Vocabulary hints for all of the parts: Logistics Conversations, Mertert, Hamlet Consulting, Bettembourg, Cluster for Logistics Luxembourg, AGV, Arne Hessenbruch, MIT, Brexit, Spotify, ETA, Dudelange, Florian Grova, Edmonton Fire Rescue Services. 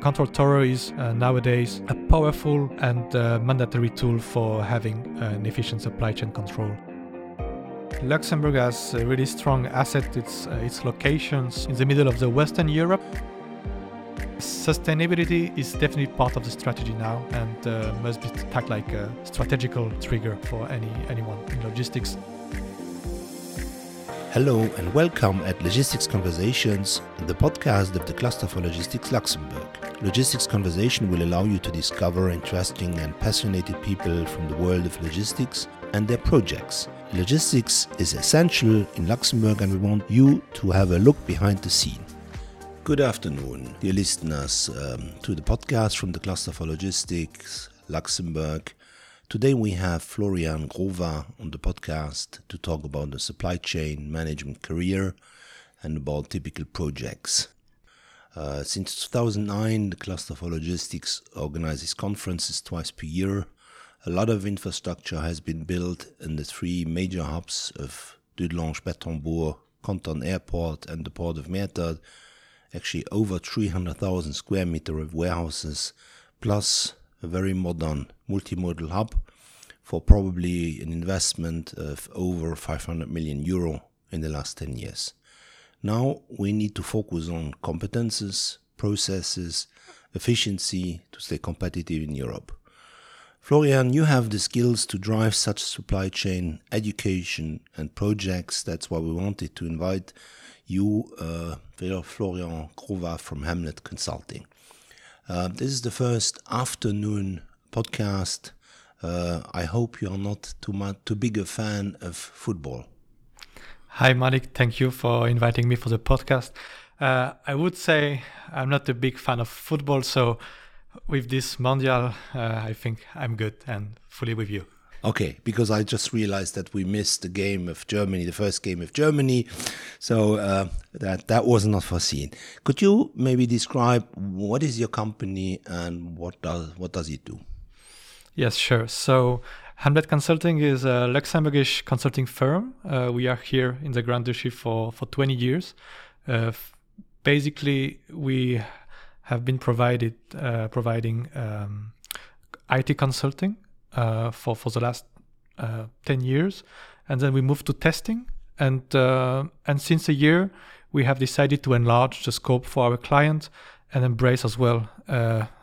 Control Tower is nowadays a powerful and mandatory tool for having an efficient supply chain control. Luxembourg has a really strong asset, its locations in the middle of the Western Europe. Sustainability is definitely part of the strategy now and must be tagged like a strategical trigger for anyone in logistics. Hello and welcome at Logistics Conversations, the podcast of the Cluster for Logistics Luxembourg. Logistics Conversation will allow you to discover interesting and passionate people from the world of logistics and their projects. Logistics is essential in Luxembourg and we want you to have a look behind the scene. Good afternoon, dear listeners, to the podcast from the Cluster for Logistics Luxembourg. Today we have Florian Grova on the podcast to talk about the supply chain management career and about typical projects. Since 2009, the Cluster for Logistics organizes conferences twice per year. A lot of infrastructure has been built in the three major hubs of Dudelange, Bettembourg, Canton Airport and the port of Mertert. Actually over 300,000 square meter of warehouses, plus a very modern multimodal hub for probably an investment of over 500 million euro in the last 10 years. Now we need to focus on competences, processes, efficiency to stay competitive in Europe. Florian, you have the skills to drive such supply chain education and projects. That's why we wanted to invite you, Florian Grova from Hamlet Consulting. This is the first afternoon podcast. I hope you are not too big a fan of football. Hi Malik, thank you for inviting me for the podcast. I would say I'm not a big fan of football, so with this Mondial, I think I'm good and fully with you. Okay, because I just realized that we missed the game of Germany, the first game of Germany, so that was not foreseen. Could you maybe describe what is your company and what does it do? Yes, sure. So Hamlet Consulting is a Luxembourgish consulting firm. We are here in the Grand Duchy for 20 years. Basically, we have been providing IT consulting for the last 10 years, and then we moved to testing, and since a year we have decided to enlarge the scope for our client and embrace as well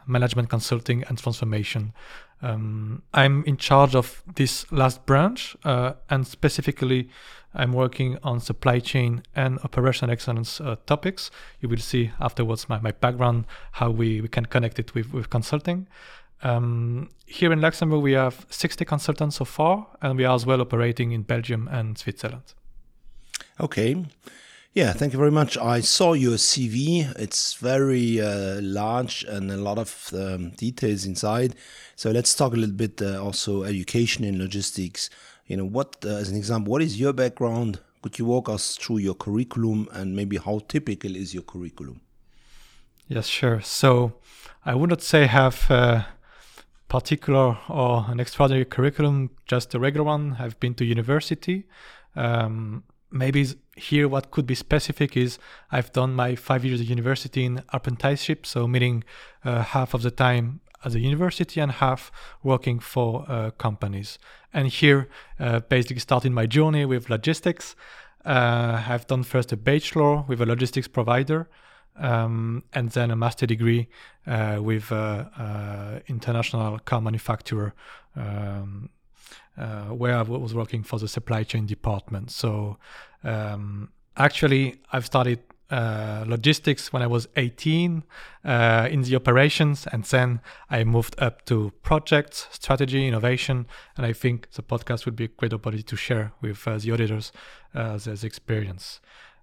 management consulting and transformation. I'm in charge of this last branch, and specifically I'm working on supply chain and operational excellence topics. You will see afterwards my background, how we can connect it with consulting. Here in Luxembourg, we have 60 consultants so far, and we are as well operating in Belgium and Switzerland. Okay. Yeah, thank you very much. I saw your CV. It's very large and a lot of details inside. So let's talk a little bit also education in logistics. You know, what, as an example, what is your background? Could you walk us through your curriculum and maybe how typical is your curriculum? Yes, sure. So I would not say have particular or an extraordinary curriculum, just a regular one. I've been to university. Maybe here what could be specific is I've done my 5 years of university in apprenticeship, so meaning half of the time at the university and half working for companies. And here basically started my journey with logistics. I've done first a bachelor with a logistics provider, and then a master degree with international car manufacturer, where I was working for the supply chain department. So actually, I've started logistics when I was 18 in the operations, and then I moved up to projects, strategy, innovation, and I think the podcast would be a great opportunity to share with the auditors this experience.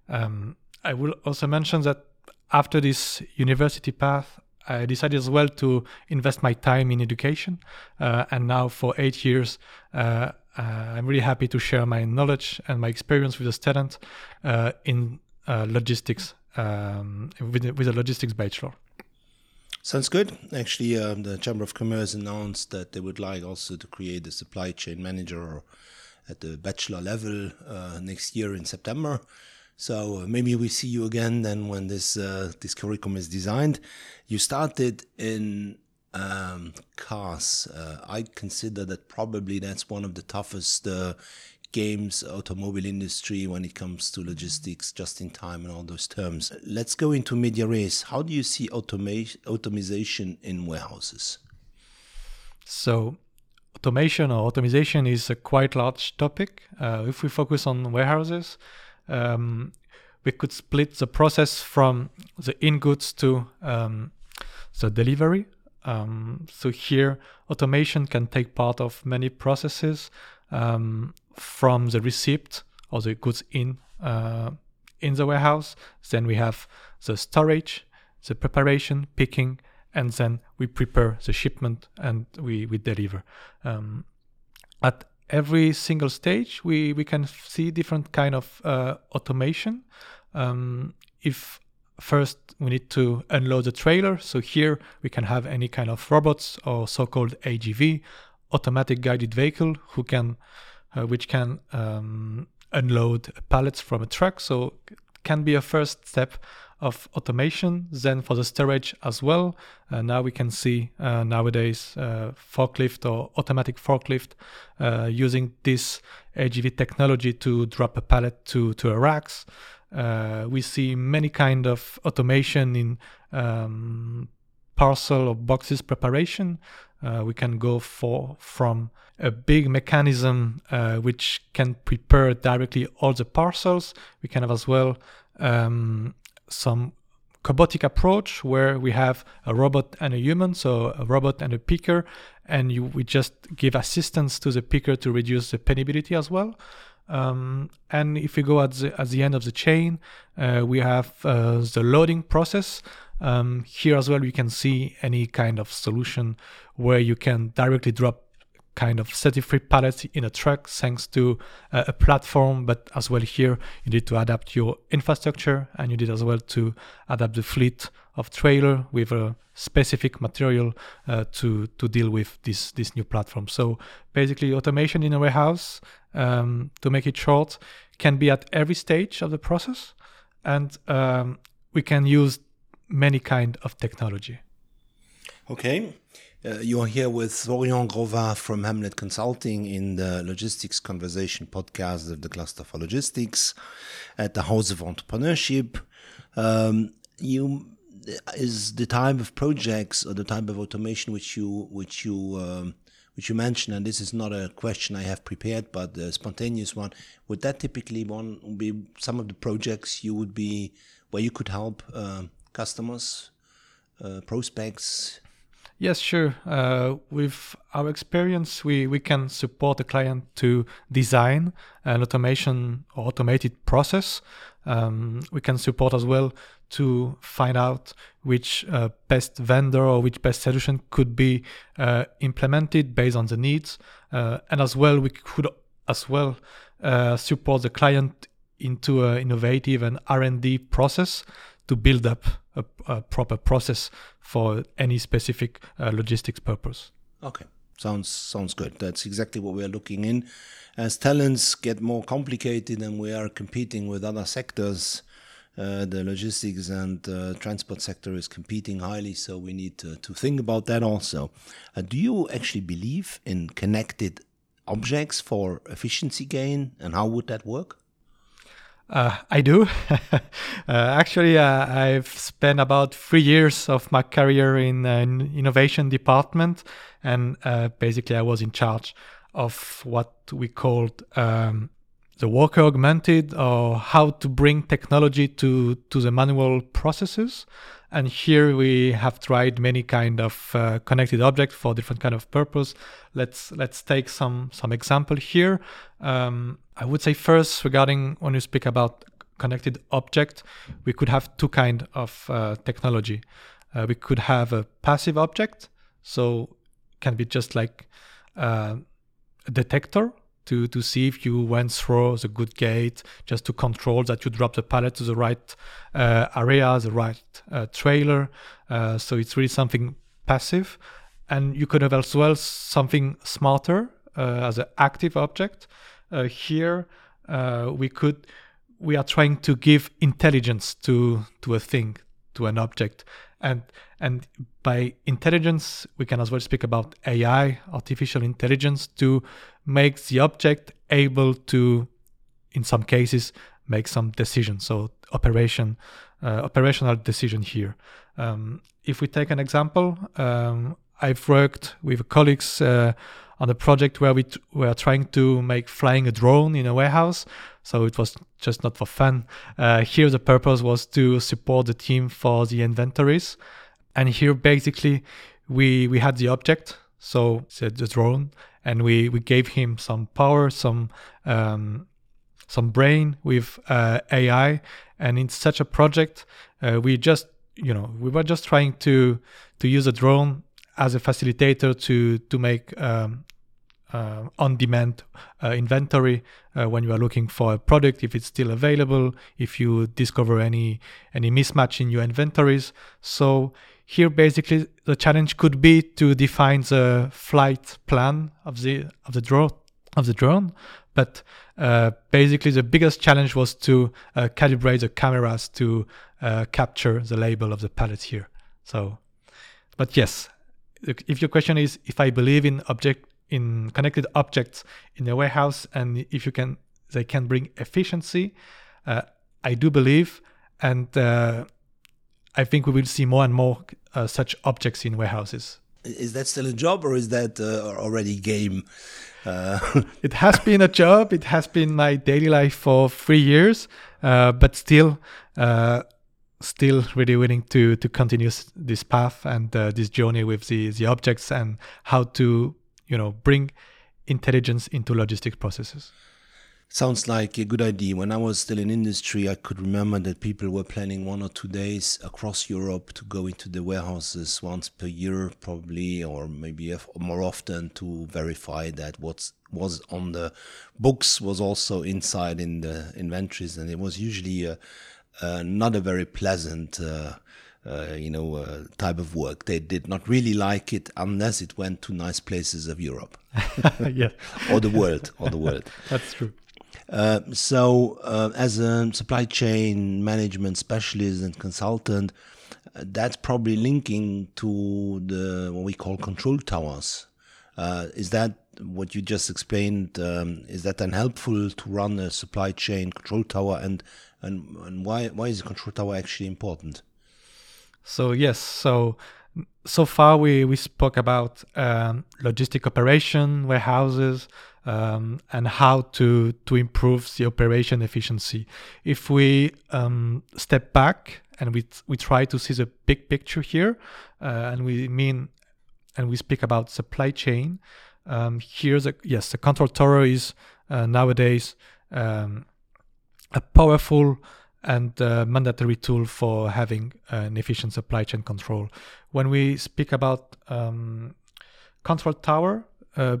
I will also mention that after this university path, I decided as well to invest my time in education. And now for 8 years, I'm really happy to share my knowledge and my experience with a student in logistics, with a logistics bachelor. Sounds good. Actually, the Chamber of Commerce announced that they would like also to create a supply chain manager at the bachelor level next year in September. So maybe we see you again then when this curriculum is designed. You started in cars. I consider that probably that's one of the toughest games, automobile industry, when it comes to logistics, just in time and all those terms. Let's go into media res. How do you see automation in warehouses? So automation or automization is a quite large topic. If we focus on warehouses, we could split the process from the in-goods to the delivery. So here, automation can take part of many processes, from the receipt or the goods in the warehouse. Then we have the storage, the preparation, picking, and then we prepare the shipment and we deliver. At every single stage, we can see different kind of automation. If first we need to unload the trailer, so here we can have any kind of robots or so-called AGV, automatic guided vehicle, which can unload pallets from a truck. So it can be a first step of automation. Then for the storage as well, now we can see nowadays forklift or automatic forklift using this AGV technology to drop a pallet to a racks. We see many kind of automation in parcel or boxes preparation. We can go from a big mechanism which can prepare directly all the parcels. We can have as well some robotic approach where we have a robot and a human, so a robot and a picker, and we just give assistance to the picker to reduce the penibility as well. And if we go at the end of the chain, we have the loading process. Here as well, you can see any kind of solution where you can directly drop kind of certificate-free pallets in a truck thanks to a platform, but as well here you need to adapt your infrastructure and you need as well to adapt the fleet of trailer with a specific material to deal with this new platform. So basically automation in a warehouse, to make it short, can be at every stage of the process, and we can use many kind of technology. Okay. You are here with Florian Grova from Hamlet Consulting in the Logistics Conversation podcast of the Cluster for Logistics at the House of Entrepreneurship. Is the type of projects or the type of automation which you mentioned, and this is not a question I have prepared, but a spontaneous one. Would that typically one be some of the projects you would be where you could help customers, prospects? Yes, sure. With our experience, we can support the client to design an automation or automated process. We can support as well to find out which best vendor or which best solution could be implemented based on the needs. And as well, we could as well support the client into an innovative and R&D process to build up a proper process for any specific logistics purpose. Okay, sounds good. That's exactly what we are looking in. As talents get more complicated and we are competing with other sectors, the logistics and transport sector is competing highly, so we need to think about that also. Do you actually believe in connected objects for efficiency gain, and how would that work? I do. Actually, I've spent about 3 years of my career in an innovation department, and basically I was in charge of what we called the worker augmented, or how to bring technology to the manual processes. And here we have tried many kind of connected objects for different kind of purpose. Let's take some example here. I would say first, regarding when you speak about connected object, we could have two kind of technology. We could have a passive object, so can be just like a detector to see if you went through the good gate, just to control that you drop the pallet to the right area, the right trailer. So it's really something passive. And you could have as well something smarter as an active object. Here we could we are trying to give intelligence to a thing, to an object. And by intelligence, we can as well speak about AI, artificial intelligence, to make the object able to, in some cases, make some decision. So operational decision here. If we take an example, I've worked with colleagues on a project where we were trying to make flying a drone in a warehouse. So it was just not for fun. Here the purpose was to support the team for the inventories. And here basically we had the object, so the drone, and we gave him some power, some brain with AI. And in such a project, we were just trying to use a drone as a facilitator to make on-demand inventory when you are looking for a product, if it's still available, if you discover any mismatch in your inventories. So here, basically, the challenge could be to define the flight plan of the drone. But basically, the biggest challenge was to calibrate the cameras to capture the label of the pallet here. So, but yes, if your question is if I believe in connected objects in a warehouse and if they can bring efficiency, I do believe, and I think we will see more and more such objects in warehouses. Is that still a job, or is that already game? It has been a job. It has been my daily life for 3 years, but still really willing to continue this path and this journey with the objects and how to bring intelligence into logistic processes. Sounds like a good idea. When I was still in industry, I could remember that people were planning 1 or 2 days across Europe to go into the warehouses once per year, probably, or maybe more often, to verify that what was on the books was also inside in the inventories. And it was usually not a very pleasant type of work. They did not really like it unless it went to nice places of Europe. Yeah. or the world. That's true. So as a supply chain management specialist and consultant, that's probably linking to what we call control towers. Is that what you just explained? Is that then helpful to run a supply chain control tower? And why is the control tower actually important? So yes, so far we spoke about logistic operation, warehouses, and how to improve the operation efficiency. If we step back and we try to see the big picture here, and we speak about supply chain. The control tower is nowadays a powerful and mandatory tool for having an efficient supply chain control. When we speak about control tower,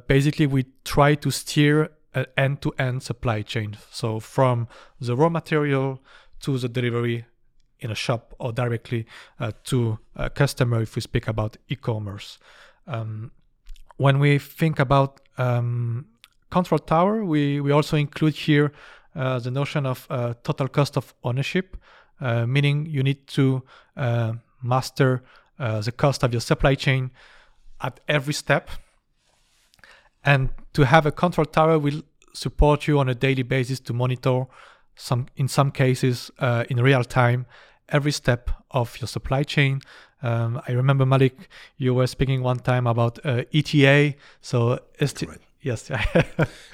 basically we try to steer an end-to-end supply chain. So from the raw material to the delivery in a shop or directly to a customer if we speak about e-commerce. When we think about control tower, we also include here the notion of total cost of ownership, meaning you need to master the cost of your supply chain at every step. And to have a control tower will support you on a daily basis to monitor, in some cases, in real time, every step of your supply chain. I remember, Malik, you were speaking one time about ETA. So yes.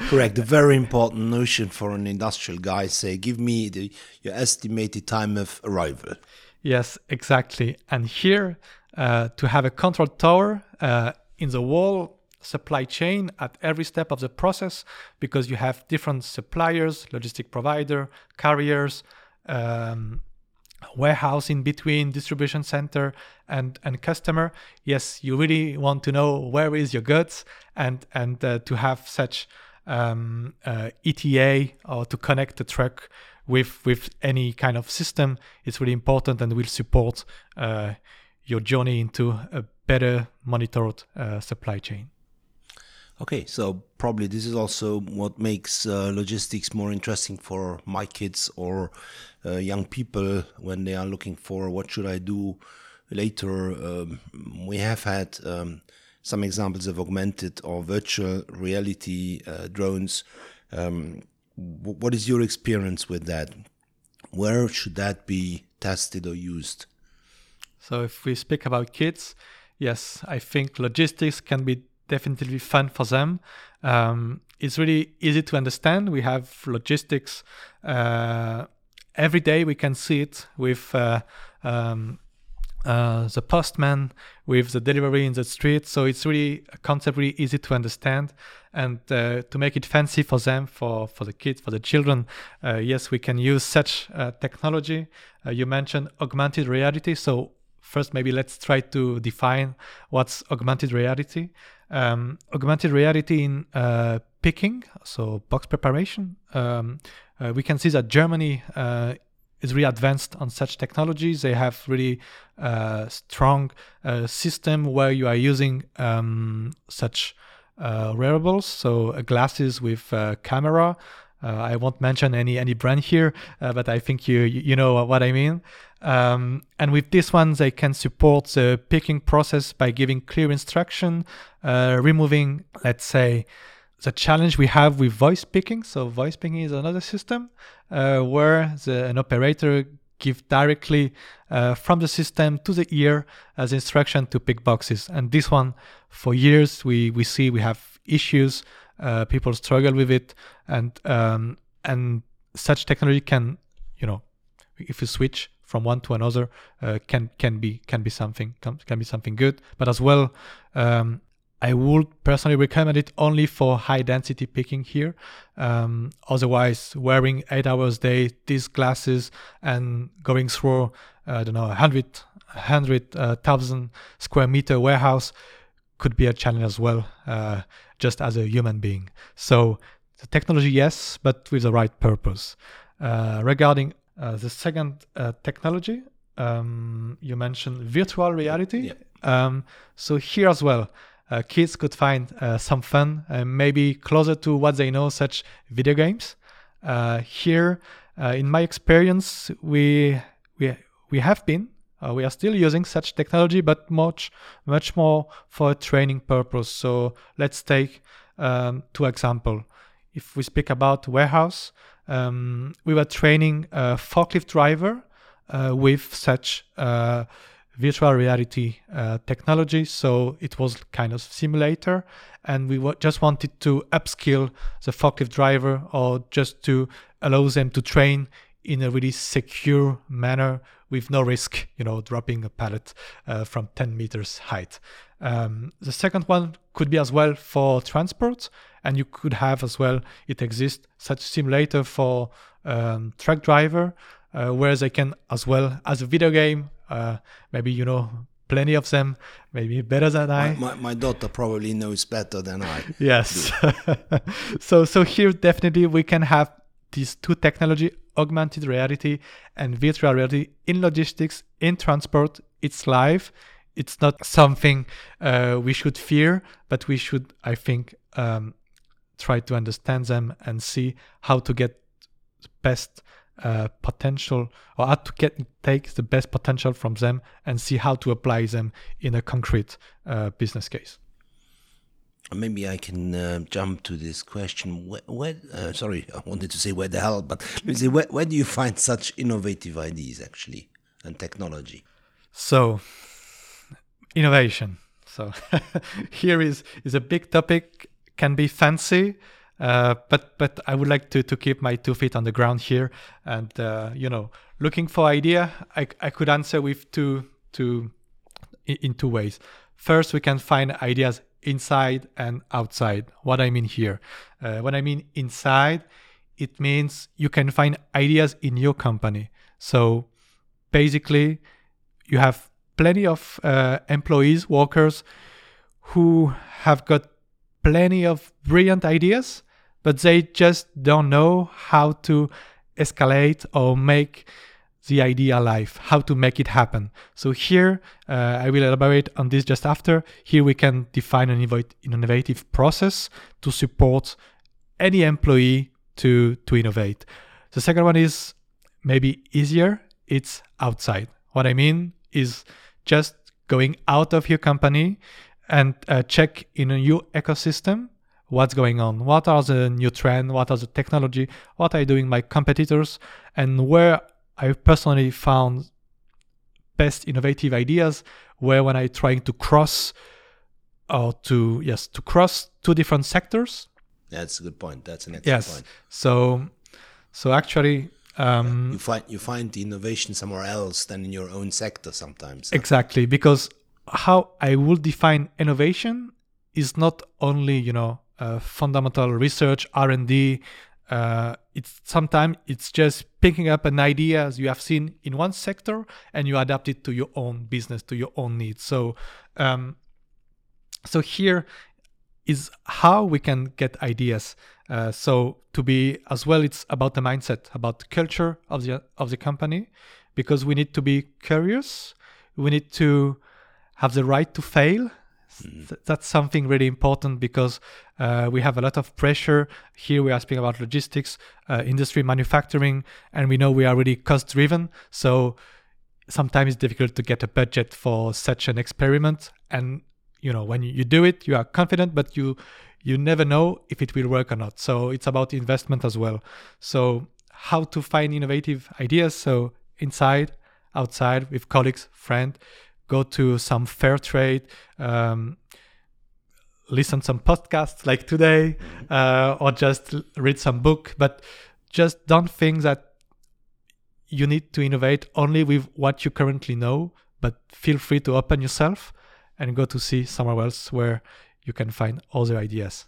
Correct. A very important notion for an industrial guy. Say, give me your estimated time of arrival. Yes, exactly. And here, to have a control tower in the whole supply chain at every step of the process, because you have different suppliers, logistic provider, carriers, warehouse in between, distribution center and customer. Yes, you really want to know where is your goods and to have such ETA or to connect the truck with any kind of system. It's really important and will support your journey into a better monitored supply chain. Okay, so probably this is also what makes logistics more interesting for my kids or young people when they are looking for what should I do later. We have had some examples of augmented or virtual reality drones. What is your experience with that? Where should that be tested or used? So if we speak about kids, yes, I think logistics can be definitely fun for them. It's really easy to understand. We have logistics every day. We can see it with the postman, with the delivery in the street. So it's really a concept really easy to understand, and to make it fancy for them, for the kids, for the children, yes, we can use such technology. You mentioned augmented reality. So first, maybe let's try to define what's augmented reality. Augmented reality in picking, so box preparation. We can see that Germany is really advanced on such technologies. They have really strong system where you are using such wearables, so glasses with camera. I won't mention any brand here, but I think you know what I mean. And with this one, they can support the picking process by giving clear instruction, removing, let's say, the challenge we have with voice picking. So voice picking is another system where an operator gives directly from the system to the ear as instruction to pick boxes. And this one, for years, we see we have issues. People struggle with it, and such technology can, if you switch from one to another, can be something good. But as well, I would personally recommend it only for high density picking here. Otherwise, wearing 8 hours a day these glasses and going through 100,000 square meter warehouse could be a challenge as well, just as a human being. So the technology, yes, but with the right purpose. Regarding the second technology, you mentioned virtual reality. Yeah. So here as well, kids could find some fun, maybe closer to what they know, such video games. Here, in my experience, we have been. We are still using such technology, but much more for a training purpose. So let's take two examples. If we speak about warehouse, we were training a forklift driver with such virtual reality technology. So it was kind of simulator, and we just wanted to upskill the forklift driver, or just to allow them to train in a really secure manner with no risk, dropping a pallet from 10 meters height. The second one could be as well for transport, and you could have as well, it exists, such simulator for truck driver, where they can as well, as a video game, maybe, plenty of them, maybe better than I. My daughter probably knows better than I. Yes. So here definitely we can have these two technology, augmented reality and virtual reality, in logistics, in transport. It's live. It's not something we should fear, but we should, I think, try to understand them and see how to get the best potential, or how to take the best potential from them and see how to apply them in a concrete business case. Maybe I can jump to this question. Where do you find such innovative ideas, actually, and technology? So, innovation. So, here is a big topic, can be fancy, but I would like to keep my 2 feet on the ground here. And, looking for idea, I could answer with in two ways. First, we can find ideas inside and outside. What I mean here, when I mean inside, it means you can find ideas in your company. So basically, you have plenty of employees, workers, who have got plenty of brilliant ideas, but they just don't know how to escalate or make the idea alive, how to make it happen. So here, I will elaborate on this just after. Here we can define an innovative process to support any employee to innovate. The second one is maybe easier. It's outside. What I mean is just going out of your company and check in a new ecosystem what's going on, what are the new trends, what are the technology, what are doing my competitors, and where I personally found best innovative ideas, where when I trying to cross or to cross two different sectors. That's a good point. That's an excellent point. So actually, you find the innovation somewhere else than in your own sector sometimes. Exactly, because how I would define innovation is not only fundamental research, R&D. It's sometimes it's just picking up an idea as you have seen in one sector and you adapt it to your own business, to your own needs. So here is how we can get ideas. So to be as well, it's about the mindset, about the culture of the company, because we need to be curious. We need to have the right to fail. That's something really important because we have a lot of pressure. Here we are speaking about logistics, industry, manufacturing, and we know we are really cost-driven. So sometimes it's difficult to get a budget for such an experiment. And when you do it, you are confident, but you never know if it will work or not. So it's about investment as well. So how to find innovative ideas? So inside, outside, with colleagues, friends. Go to some fair trade, listen some podcasts like today, or just read some book. But just don't think that you need to innovate only with what you currently know, but feel free to open yourself and go to see somewhere else where you can find other ideas.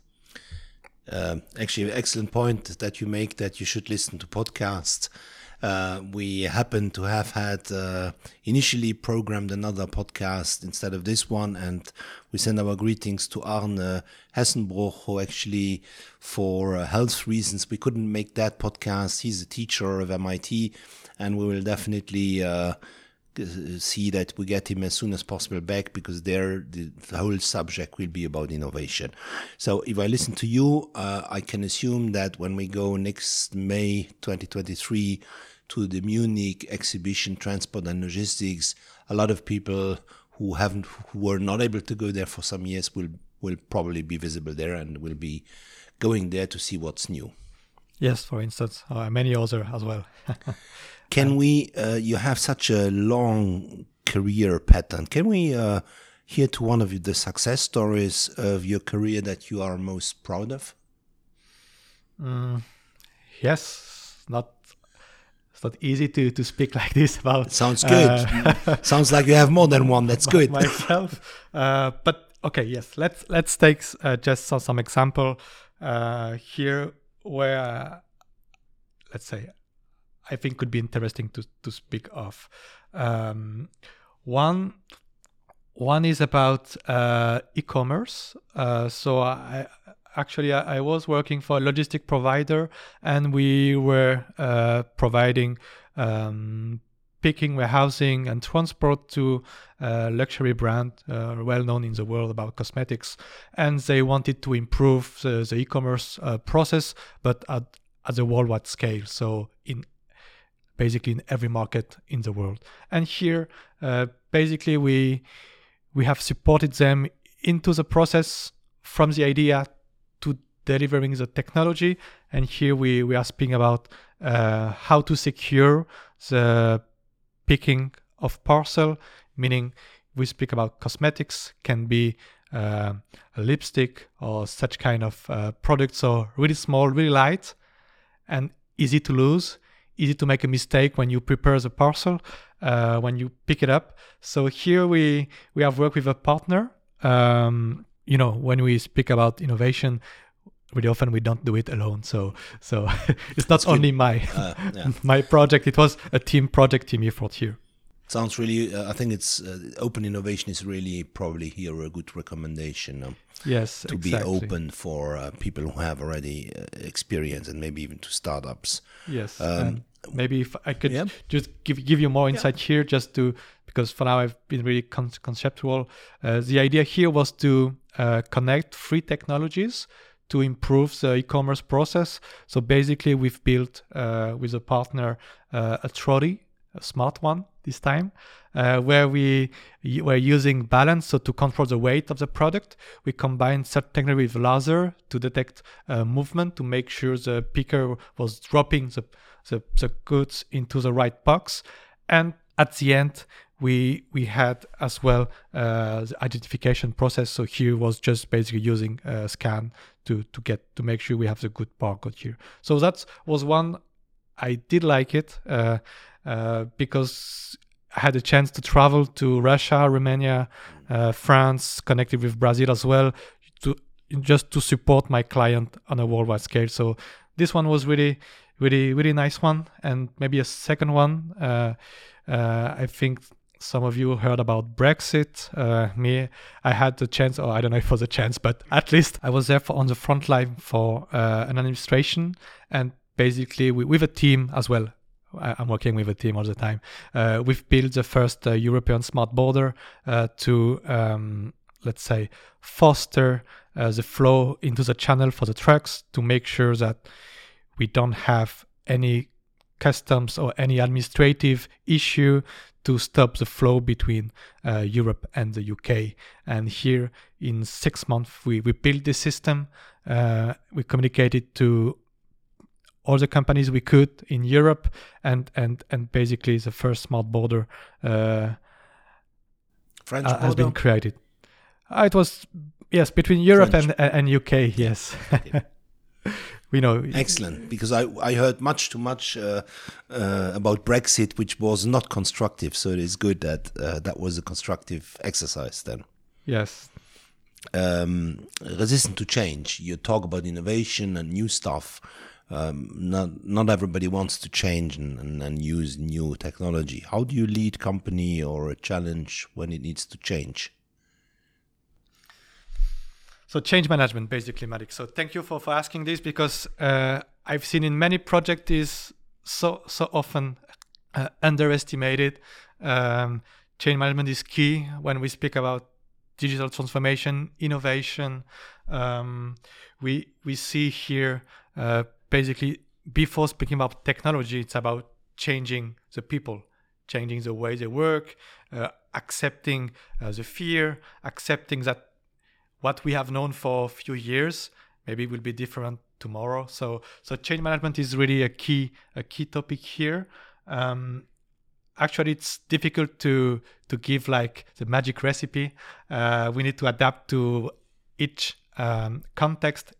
Actually, an excellent point that you make, that you should listen to podcasts. We happen to have had initially programmed another podcast instead of this one, and we send our greetings to Arne Hessenbruch, who actually, for health reasons, we couldn't make that podcast. He's a teacher of MIT, and we will definitely see that we get him as soon as possible back, because there the whole subject will be about innovation. So if I listen to you, I can assume that when we go next May 2023 to the Munich exhibition Transport and Logistics, a lot of people who were not able to go there for some years will probably be visible there and will be going there to see what's new. Yes, for instance, many others as well. Can we, you have such a long career pattern, can we hear to one of the success stories of your career that you are most proud of? Yes, it's not easy to speak like this about... It sounds good. Sounds like you have more than one, that's good. Myself, but okay, yes, let's take just some example here where, let's say, I think could be interesting to speak of. One is about e-commerce. So I was working for a logistic provider, and we were providing picking, warehousing, and transport to a luxury brand well known in the world about cosmetics. And they wanted to improve the e-commerce process, but at the worldwide scale. So basically in every market in the world. And here, basically, we have supported them into the process from the idea to delivering the technology. And here we are speaking about how to secure the picking of parcel, meaning we speak about cosmetics, can be a lipstick or such kind of products. So really small, really light, and easy to lose. Easy to make a mistake when you prepare the parcel, when you pick it up. So here we have worked with a partner. When we speak about innovation, really often we don't do it alone. So it's not only my project. It was a team effort here. Sounds really. I think it's open innovation is really probably here a good recommendation. Yes, to exactly. Be open for people who have already experience and maybe even to startups. Yes, Maybe if I could just give you more insight here, just to, because for now I've been really conceptual. The idea here was to connect three technologies to improve the e-commerce process. So basically we've built with a partner a trolley, a smart one this time, where we're using balance, so to control the weight of the product. We combined such technology with laser to detect movement, to make sure the picker was dropping the goods into the right box. And at the end, we had as well the identification process. So here was just basically using a scan to make sure we have the good barcode here. So that was one. I did like it because I had a chance to travel to Russia, Romania, France, connected with Brazil as well, to support my client on a worldwide scale. So this one was really nice one. And maybe a second one, I think some of you heard about Brexit. I had the chance, or I don't know if it was a chance, but at least I was there on the front line for an administration. And basically with a team as well, I'm working with a team all the time. We've built the first European smart border to, let's say, foster the flow into the channel for the trucks, to make sure that we don't have any customs or any administrative issue to stop the flow between Europe and the UK. And here in 6 months, we built this system. We communicated to all the companies we could in Europe, and basically the first smart border has been created. It was, between Europe and UK, yes. We know. Excellent, because I heard much too much about Brexit, which was not constructive. So it is good that that was a constructive exercise then. Yes. Resistant to change. You talk about innovation and new stuff. Not everybody wants to change and use new technology. How do you lead company or a challenge when it needs to change? So change management, basically, Marik. So thank you for asking this, because I've seen in many projects is so often underestimated. Change management is key when we speak about digital transformation, innovation. We see here. Basically, before speaking about technology, it's about changing the people, changing the way they work, accepting the fear, accepting that what we have known for a few years maybe will be different tomorrow. So change management is really a key topic here. Actually, it's difficult to give like the magic recipe. We need to adapt to each context.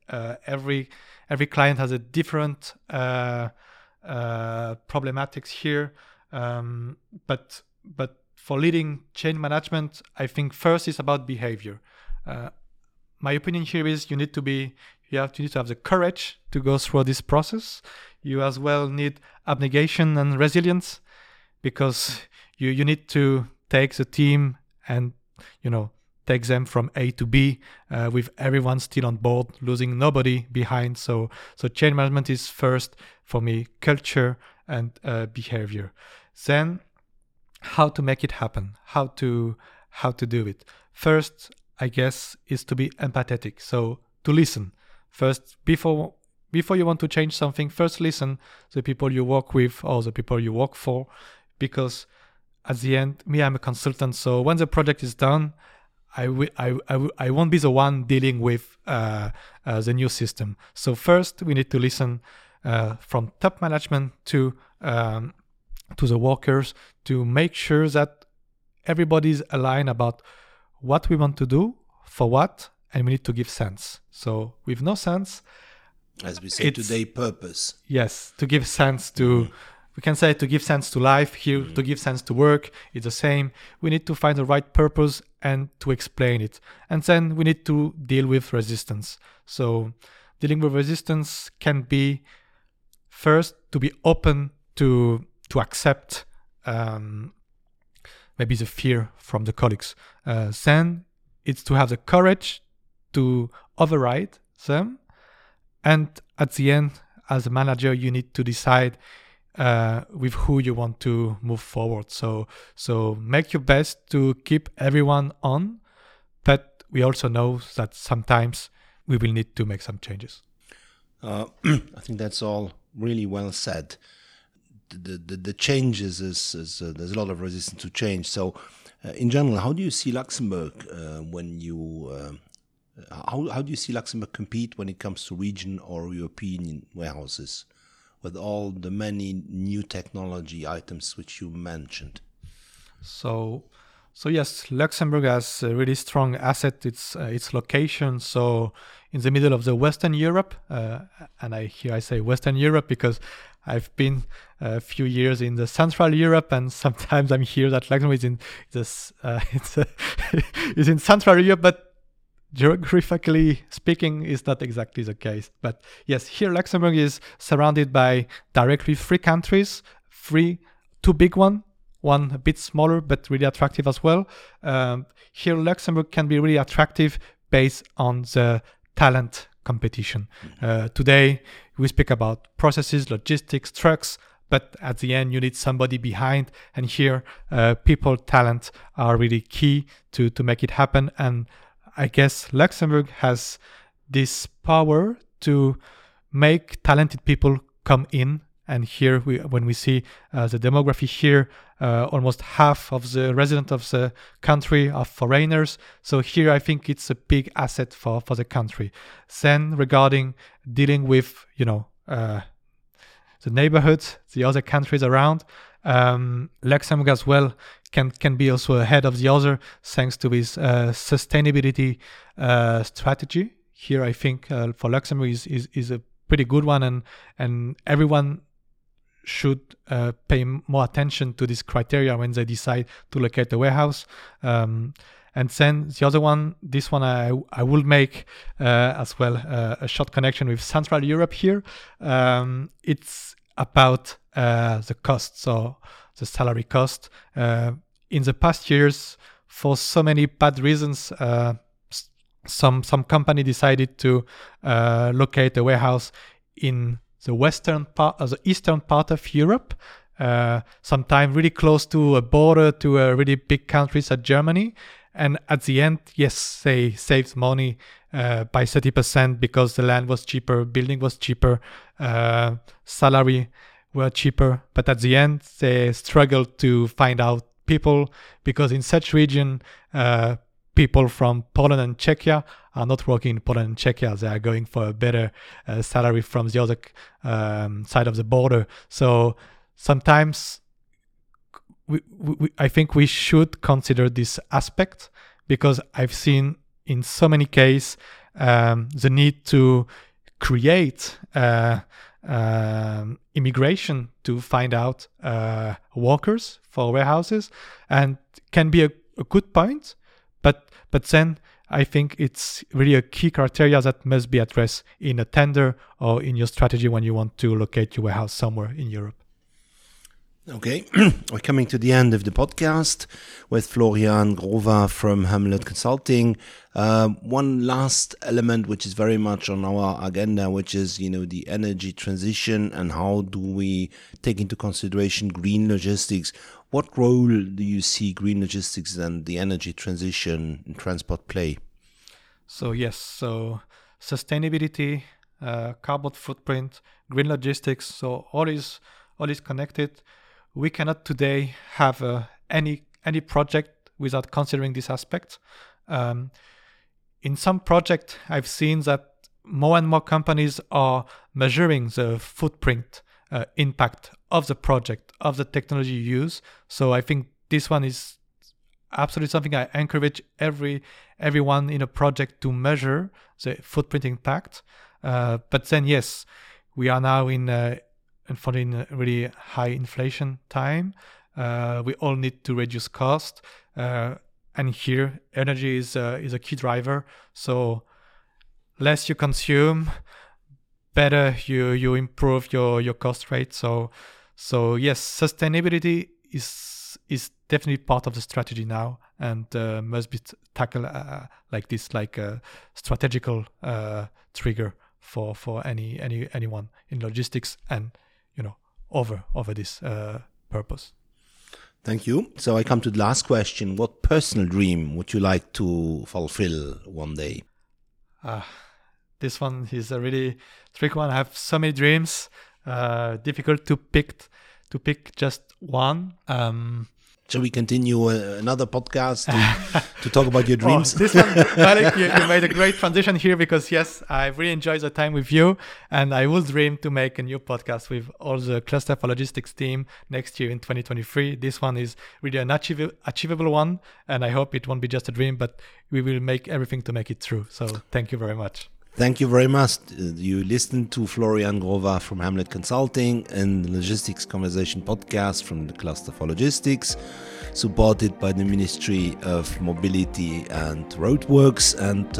Every client has a different problematics here, but for leading change management, I think first is about behavior. My opinion here is you need to have the courage to go through this process. You as well need abnegation and resilience, because you need to take the team and take them from A to B with everyone still on board, losing nobody behind. So change management is first for me culture and behavior. Then how to make it happen, how to do it. First, I guess, is to be empathetic. So to listen first before you want to change something. First, listen to the people you work with or the people you work for, because at the end, I'm a consultant. So when the project is done, I won't be the one dealing with the new system. So first, we need to listen from top management to the workers, to make sure that everybody's aligned about what we want to do, for what, and we need to give sense. So with no sense, as we say today, purpose. Yes, to give sense to. We can say to give sense to life here, to give sense to work. It's the same. We need to find the right purpose and to explain it. And then we need to deal with resistance. So dealing with resistance can be first to be open to accept maybe the fear from the colleagues. Then it's to have the courage to override them. And at the end, as a manager, you need to decide with who you want to move forward. So make your best to keep everyone on, but we also know that sometimes we will need to make some changes. I think that's all really well said. The changes is there's a lot of resistance to change. So, in general, how do you see Luxembourg how do you see Luxembourg compete when it comes to region or European warehouses with all the many new technology items which you mentioned? So yes, Luxembourg has a really strong asset. Its location. So in the middle of the Western Europe, and I say Western Europe because I've been a few years in the Central Europe, and sometimes I'm here that Luxembourg is in this is in Central Europe, but geographically speaking, is not exactly the case. But yes, here Luxembourg is surrounded by directly three countries, two big ones. One a bit smaller, but really attractive as well. Here, Luxembourg can be really attractive based on the talent competition. Today, we speak about processes, logistics, trucks, but at the end, you need somebody behind. And here, people, talent are really key to make it happen. And I guess Luxembourg has this power to make talented people come in. And here, when we see the demography here, almost half of the residents of the country are foreigners. So here, I think it's a big asset for the country. Then regarding dealing with, the neighborhoods, the other countries around, Luxembourg as well can be also ahead of the other thanks to its sustainability strategy. Here, I think for Luxembourg is a pretty good one, and everyone should pay more attention to this criteria when they decide to locate the warehouse. And then the other one, this one I will make as well a short connection with Central Europe here. It's about the cost, so the salary cost. In the past years, for so many bad reasons, some company decided to locate a warehouse in the eastern part of Europe, sometimes really close to a border to a really big country such as Germany. And at the end, yes, they saved money by 30% because the land was cheaper, building was cheaper, salary were cheaper. But at the end, they struggled to find out people because in such region, people from Poland and Czechia are not working in Poland and Czechia. They are going for a better salary from the other side of the border. So sometimes I think we should consider this aspect because I've seen in so many cases the need to create immigration to find out workers for warehouses, and can be a good point. But then I think it's really a key criteria that must be addressed in a tender or in your strategy when you want to locate your warehouse somewhere in Europe. Okay, we're coming to the end of the podcast with Florian Grova from Hamlet Consulting. One last element which is very much on our agenda, which is the energy transition and how do we take into consideration green logistics. What role do you see green logistics and the energy transition in transport play? So yes, sustainability, carbon footprint, green logistics, so all is connected. We cannot today have any project without considering this aspect. In some project, I've seen that more and more companies are measuring the footprint impact of the project, of the technology you use. So I think this one is absolutely something I encourage everyone in a project to measure the footprint impact. But then yes, we are now in really high inflation time. We all need to reduce cost, and here energy is a key driver. So less you consume, better you improve your cost rate. So yes, sustainability is definitely part of the strategy now and must be tackled like this, like a strategical trigger for anyone in logistics and over this purpose. Thank you. So I come to the last question. What personal dream would you like to fulfill one day? This one is a really tricky one. I have so many dreams. Difficult to pick just one. Shall we continue another podcast to talk about your dreams? Oh, this one, Malik, you made a great transition here because, yes, I really enjoyed the time with you. And I will dream to make a new podcast with all the Cluster for Logistics team next year in 2023. This one is really an achievable one. And I hope it won't be just a dream, but we will make everything to make it true. So thank you very much. Thank you very much. You listened to Florian Grova from Hamlet Consulting and the Logistics Conversation podcast from the Cluster for Logistics, supported by the Ministry of Mobility and Roadworks. And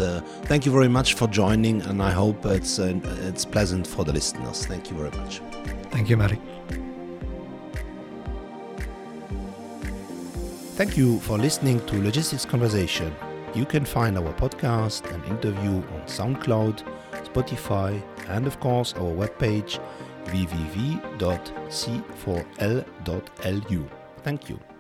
thank you very much for joining, and I hope it's pleasant for the listeners. Thank you very much. Thank you, Mary. Thank you for listening to Logistics Conversation. You can find our podcast and interview on SoundCloud, Spotify, and of course our webpage www.c4l.lu. Thank you.